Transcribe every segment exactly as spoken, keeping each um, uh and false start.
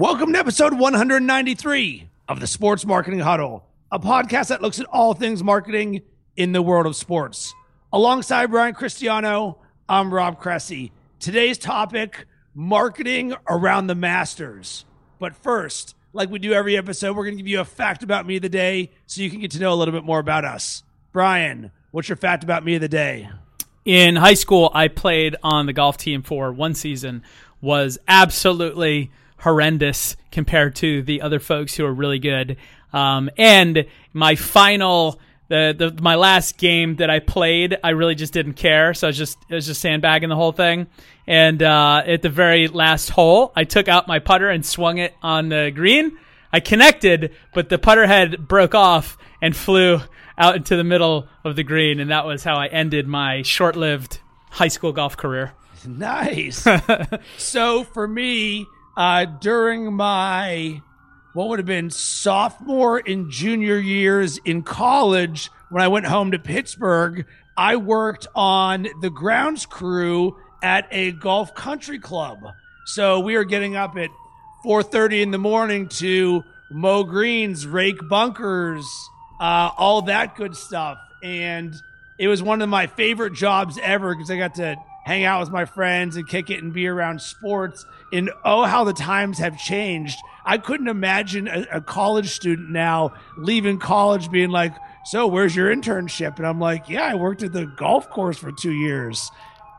Welcome to episode one hundred ninety-three of the Sports Marketing Huddle, a podcast that looks at all things marketing in the world of sports. Alongside Brian Cristiano, I'm Rob Cressy. Today's topic, marketing around the Masters. But first, like we do every episode, we're going to give you a fact about me of the day so you can get to know a little bit more about us. Brian, what's your fact about me of the day? In high school, I played on the golf team for one season, was absolutely horrendous compared to the other folks who are really good. Um, and my final, the, the my last game that I played, I really just didn't care. So I was just, I was just sandbagging the whole thing. And uh, at the very last hole, I took out my putter and swung it on the green. I connected, but the putter head broke off and flew out into the middle of the green. And that was how I ended my short-lived high school golf career. Nice. So for me, Uh, during my, what would have been sophomore and junior years in college, when I went home to Pittsburgh, I worked on the grounds crew at a golf country club. So we were getting up at four thirty in the morning to mow greens, rake bunkers, uh, all that good stuff. And it was one of my favorite jobs ever because I got to hang out with my friends and kick it and be around sports. And oh, how the times have changed. I couldn't imagine a, a college student now leaving college being like, so where's your internship? And I'm like, yeah, I worked at the golf course for two years.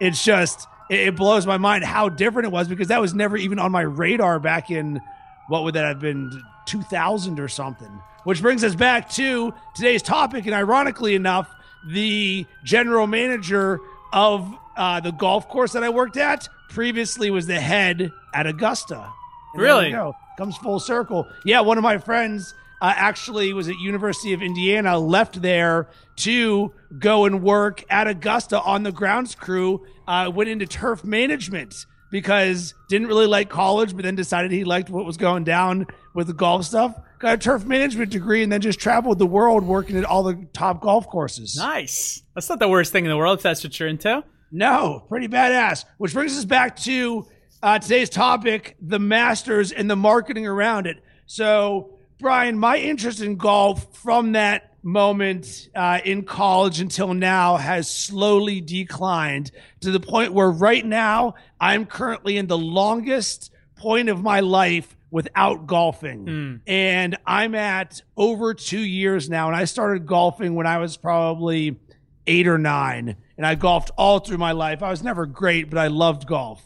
It's just, it, it blows my mind how different it was because that was never even on my radar back in, what would that have been, two thousand or something. Which brings us back to today's topic. And ironically enough, the general manager of uh, the golf course that I worked at previously was the head at Augusta. And really? Comes full circle. Yeah, one of my friends uh, actually was at University of Indiana, left there to go and work at Augusta on the grounds crew, uh, went into turf management because didn't really like college, but then decided he liked what was going down with the golf stuff. Got a turf management degree and then just traveled the world working at all the top golf courses. Nice. That's not the worst thing in the world if that's what you're into. No, pretty badass. Which brings us back to uh, today's topic, the Masters and the marketing around it. So, Brian, my interest in golf from that moment uh, in college until now has slowly declined to the point where right now I'm currently in the longest point of my life without golfing. Mm. And I'm at over two years now. And I started golfing when I was probably eight or nine. And I golfed all through my life. I was never great, but I loved golf.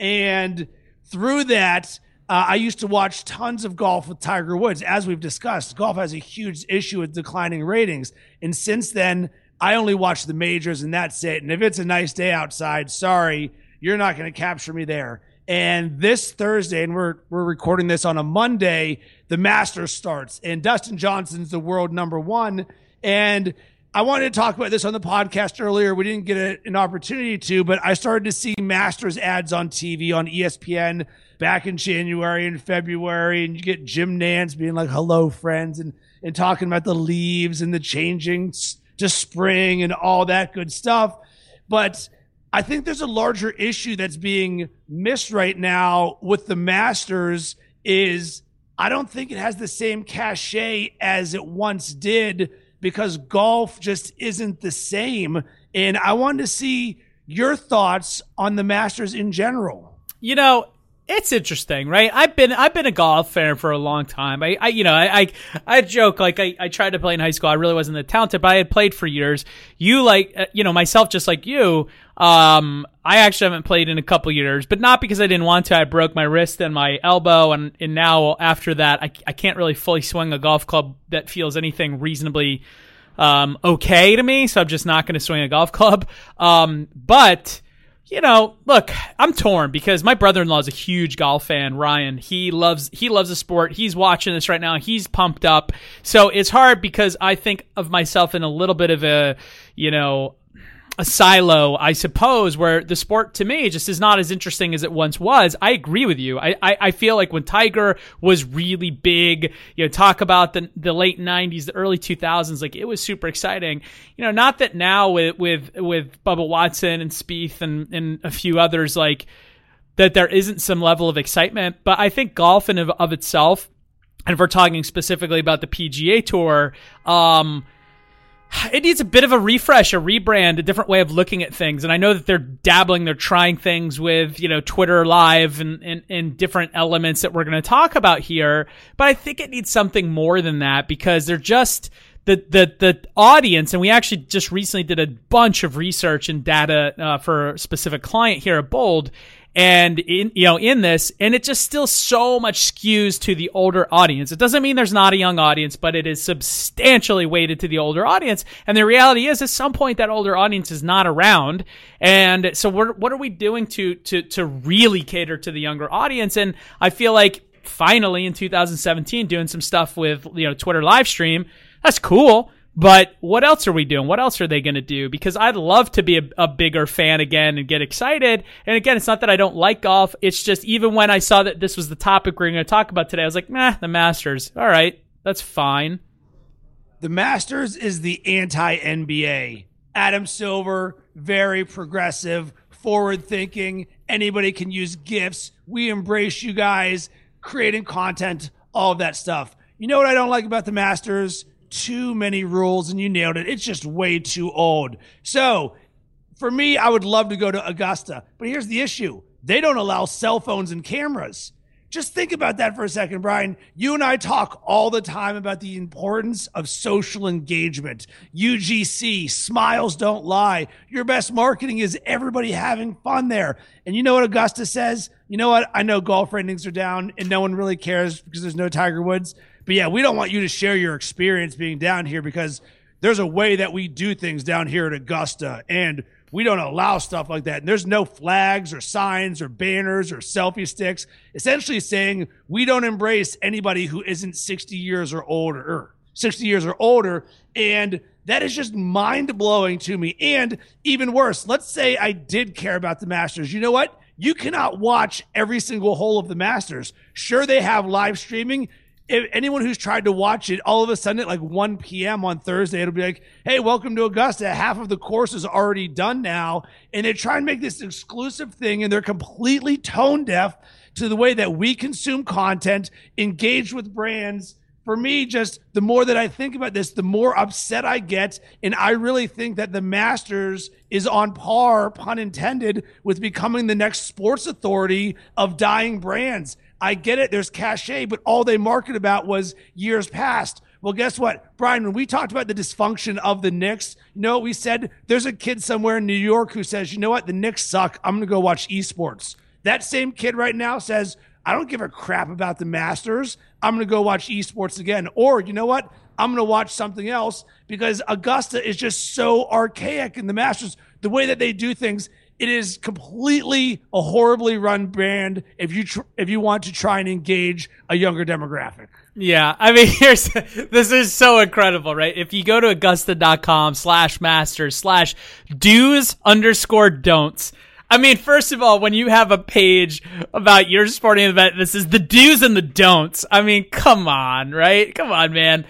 And through that, uh, I used to watch tons of golf with Tiger Woods. As we've discussed, golf has a huge issue with declining ratings. And since then, I only watch the majors and that's it. And if it's a nice day outside, sorry, you're not going to capture me there. And this Thursday, and we're we're recording this on a Monday, the Masters starts. And Dustin Johnson's the world number one. And I wanted to talk about this on the podcast earlier. We didn't get a, an opportunity to, but I started to see Masters ads on T V, on E S P N back in January and February. And you get Jim Nance being like, hello, friends, and, and talking about the leaves and the changing to spring and all that good stuff. But I think there's a larger issue that's being missed right now with the Masters is I don't think it has the same cachet as it once did, because golf just isn't the same. And I wanted to see your thoughts on the Masters in general. You know, it's interesting, right? I've been I've been a golf fan for a long time. I, I you know, I, I I joke, like I, I tried to play in high school. I really wasn't that talented, but I had played for years. You like, you know, myself, just like you, um, I actually haven't played in a couple years, but not because I didn't want to. I broke my wrist and my elbow, and, and now after that, I, I can't really fully swing a golf club that feels anything reasonably um, okay to me, so I'm just not going to swing a golf club. Um, but... You know, look, I'm torn because my brother-in-law is a huge golf fan, Ryan. He loves he loves the sport. He's watching this right now. He's pumped up. So it's hard because I think of myself in a little bit of a, you know, a silo, I suppose, where the sport to me just is not as interesting as it once was. I agree with you. I, I, I feel like when Tiger was really big, you know, talk about the the late nineties, the early two thousands, like it was super exciting. You know, not that now with with, with Bubba Watson and Spieth and, and a few others, like that there isn't some level of excitement. But I think golf in of, of itself, and if we're talking specifically about the P G A Tour, um, it needs a bit of a refresh, a rebrand, a different way of looking at things. And I know that they're dabbling, they're trying things with, you know, Twitter Live and, and, and different elements that we're going to talk about here. But I think it needs something more than that, because they're just the, the, the audience. And we actually just recently did a bunch of research and data uh, for a specific client here at Bold. And in, you know, in this, and it just still so much skews to the older audience. It doesn't mean there's not a young audience, but it is substantially weighted to the older audience. And the reality is, at some point, that older audience is not around. And so we're, what are we doing to, to, to really cater to the younger audience? And I feel like finally in two thousand seventeen, doing some stuff with, you know, Twitter live stream, that's cool. But what else are we doing? What else are they going to do? Because I'd love to be a, a bigger fan again and get excited. And again, it's not that I don't like golf. It's just even when I saw that this was the topic we we're going to talk about today, I was like, nah, the Masters. All right, that's fine. The Masters is the anti-N B A. Adam Silver, very progressive, forward-thinking. Anybody can use gifts. We embrace you guys, creating content, all of that stuff. You know what I don't like about the Masters? Too many rules, and you nailed it. It's just way too old. So for me, I would love to go to Augusta, but here's the issue. They don't allow cell phones and cameras. Just think about that for a second, Brian. You and I talk all the time about the importance of social engagement. U G C, smiles don't lie. Your best marketing is everybody having fun there. And you know what Augusta says? You know what? I know golf ratings are down and no one really cares because there's no Tiger Woods. But yeah, we don't want you to share your experience being down here, because there's a way that we do things down here at Augusta, and we don't allow stuff like that. And there's no flags or signs or banners or selfie sticks, essentially saying we don't embrace anybody who isn't sixty years or older, or sixty years or older. And that is just mind blowing to me. And even worse, let's say I did care about the Masters. You know what? You cannot watch every single hole of the Masters. Sure, they have live streaming. If anyone who's tried to watch it, all of a sudden at like one p.m. on Thursday, it'll be like, hey, welcome to Augusta. Half of the course is already done now. And they try and make this exclusive thing, and they're completely tone deaf to the way that we consume content, engage with brands. For me, just the more that I think about this, the more upset I get. And I really think that the Masters is on par, pun intended, with becoming the next sports authority of dying brands. I get it. There's cachet, but all they marketed about was years past. Well, guess what, Brian? When we talked about the dysfunction of the Knicks, you know what we said? There's a kid somewhere in New York who says, you know what? The Knicks suck. I'm going to go watch esports. That same kid right now says, I don't give a crap about the Masters. I'm going to go watch esports again. Or, you know what? I'm going to watch something else, because Augusta is just so archaic in the Masters. The way that they do things, it is completely a horribly run brand if you tr- if you want to try and engage a younger demographic. Yeah, I mean, here's this is so incredible, right? If you go to augusta.com slash masters slash do's underscore don'ts, I mean, first of all, when you have a page about your sporting event, this is the do's and the don'ts. I mean, come on, right? Come on, man.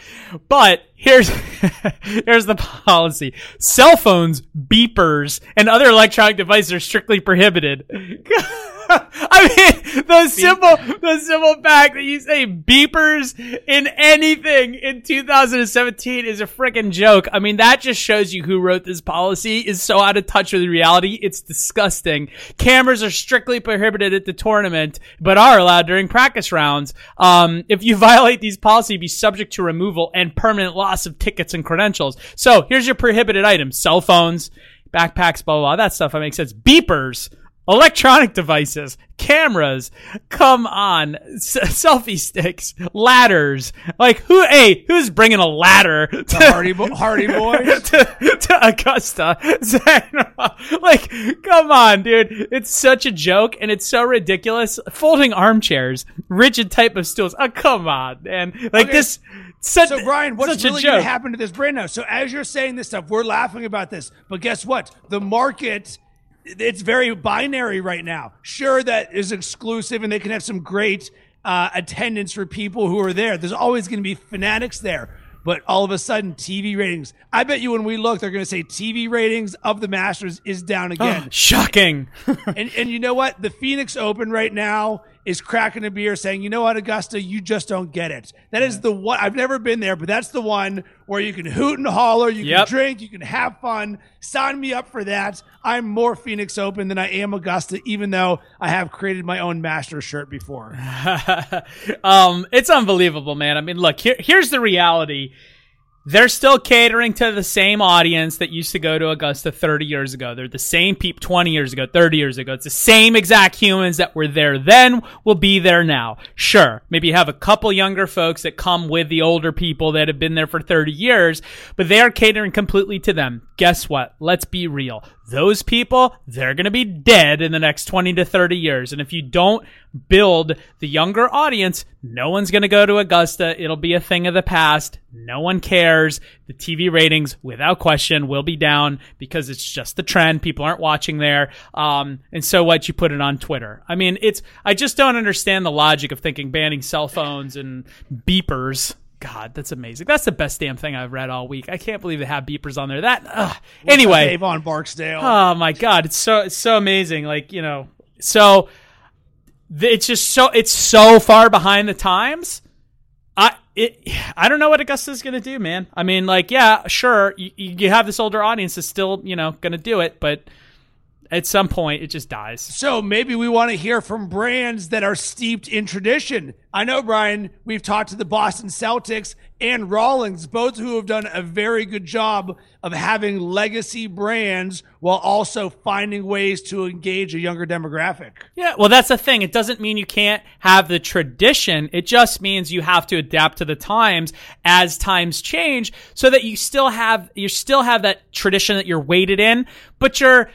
But here's here's the policy. Cell phones, beepers, and other electronic devices are strictly prohibited. I mean, the simple, the simple fact that you say beepers in anything in two thousand seventeen is a freaking joke. I mean, that just shows you who wrote this policy is so out of touch with reality. It's disgusting. Cameras are strictly prohibited at the tournament, but are allowed during practice rounds. Um, if you violate these policies, be subject to removal and permanent loss of tickets and credentials. So here's your prohibited items: cell phones, backpacks, blah, blah, blah. That stuff that makes sense. Beepers, electronic devices, cameras, come on, S- selfie sticks, ladders. Like, who, hey, who's bringing a ladder to the Hardy, Bo- Hardy Boys? to, to Augusta. Like, come on, dude. It's such a joke, and it's so ridiculous. Folding armchairs, rigid type of stools. Oh, come on, man. Like, okay. this. Such, so, Brian, what's really going to happen to this brand now? So, as you're saying this stuff, we're laughing about this, but guess what? The market, it's very binary right now. Sure, that is exclusive, and they can have some great uh, attendance for people who are there. There's always going to be fanatics there. but all of a sudden T V ratings. I bet you when we look, they're going to say T V ratings of the Masters is down again. Oh, shocking. and and you know what? The Phoenix Open right now is cracking a beer saying, you know what, Augusta, you just don't get it. That is the one. I've never been there, but that's the one where you can hoot and holler, you yep. can drink, you can have fun. Sign me up for that. I'm more Phoenix Open than I am Augusta, even though I have created my own master shirt before. um, it's unbelievable, man. I mean, look, here, here's the reality. They're still catering to the same audience that used to go to Augusta thirty years ago. They're the same people twenty years ago, thirty years ago. It's the same exact humans that were there then will be there now. Sure, maybe you have a couple younger folks that come with the older people that have been there for thirty years, but they are catering completely to them. Guess what? Let's be real. Those people, they're going to be dead in the next twenty to thirty years. And if you don't build the younger audience, no one's going to go to Augusta. It'll be a thing of the past. No one cares. The T V ratings, without question, will be down because it's just the trend. People aren't watching there. Um, and so what? You put it on Twitter. I mean, it's, I just don't understand the logic of thinking banning cell phones and beepers. God, that's amazing. That's the best damn thing I've read all week. I can't believe they have beepers on there. That ugh. Anyway, Avon Barksdale. Oh my God, it's so it's so amazing. Like, you know, so it's just so it's so far behind the times. I it I don't know what Augusta's gonna do, man. I mean, like, yeah, sure, you, you have this older audience that's still, you know, gonna do it, but at some point, it just dies. So maybe we want to hear from brands that are steeped in tradition. I know, Brian, we've talked to the Boston Celtics and Rawlings, both who have done a very good job of having legacy brands while also finding ways to engage a younger demographic. Yeah, well, that's the thing. It doesn't mean you can't have the tradition. It just means you have to adapt to the times as times change so that you still have you still have that tradition that you're weighted in, but you're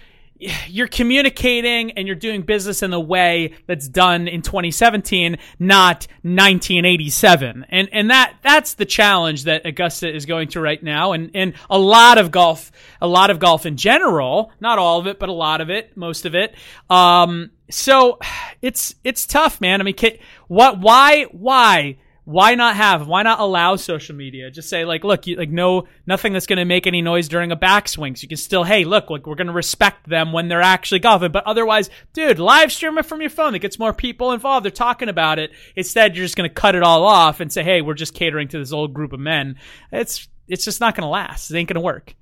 you're communicating and you're doing business in the way that's done in twenty seventeen, not nineteen eighty-seven. And, and that, that's the challenge that Augusta is going through right now. And, and a lot of golf, a lot of golf in general, not all of it, but a lot of it, most of it. Um, so it's, it's tough, man. I mean, can, what, why, why? Why not have? Why not allow social media? Just say, like, look, you, like, no, nothing that's going to make any noise during a backswing. So you can still, hey, look, like, we're going to respect them when they're actually golfing. But otherwise, dude, live stream it from your phone. It gets more people involved. They're talking about it. Instead, you're just going to cut it all off and say, hey, we're just catering to this old group of men. It's it's just not going to last. It ain't going to work.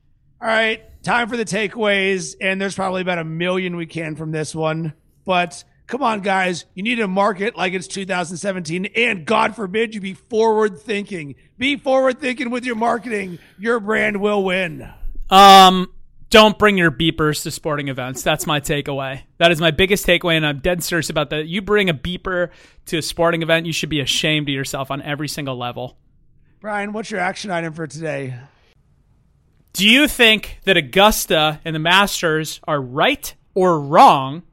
All right, time for the takeaways. And there's probably about a million we can from this one, but. Come on, guys. You need to market like it's two thousand seventeen, and God forbid you be forward-thinking. Be forward-thinking with your marketing. Your brand will win. Um, don't bring your beepers to sporting events. That's my takeaway. That is my biggest takeaway, and I'm dead serious about that. You bring a beeper to a sporting event, you should be ashamed of yourself on every single level. Brian, what's your action item for today? Do you think that Augusta and the Masters are right or wrong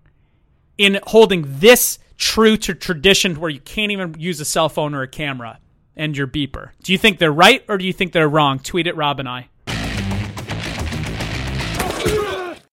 in holding this true to tradition where you can't even use a cell phone or a camera and your beeper? Do you think they're right or do you think they're wrong? Tweet at Rob and I.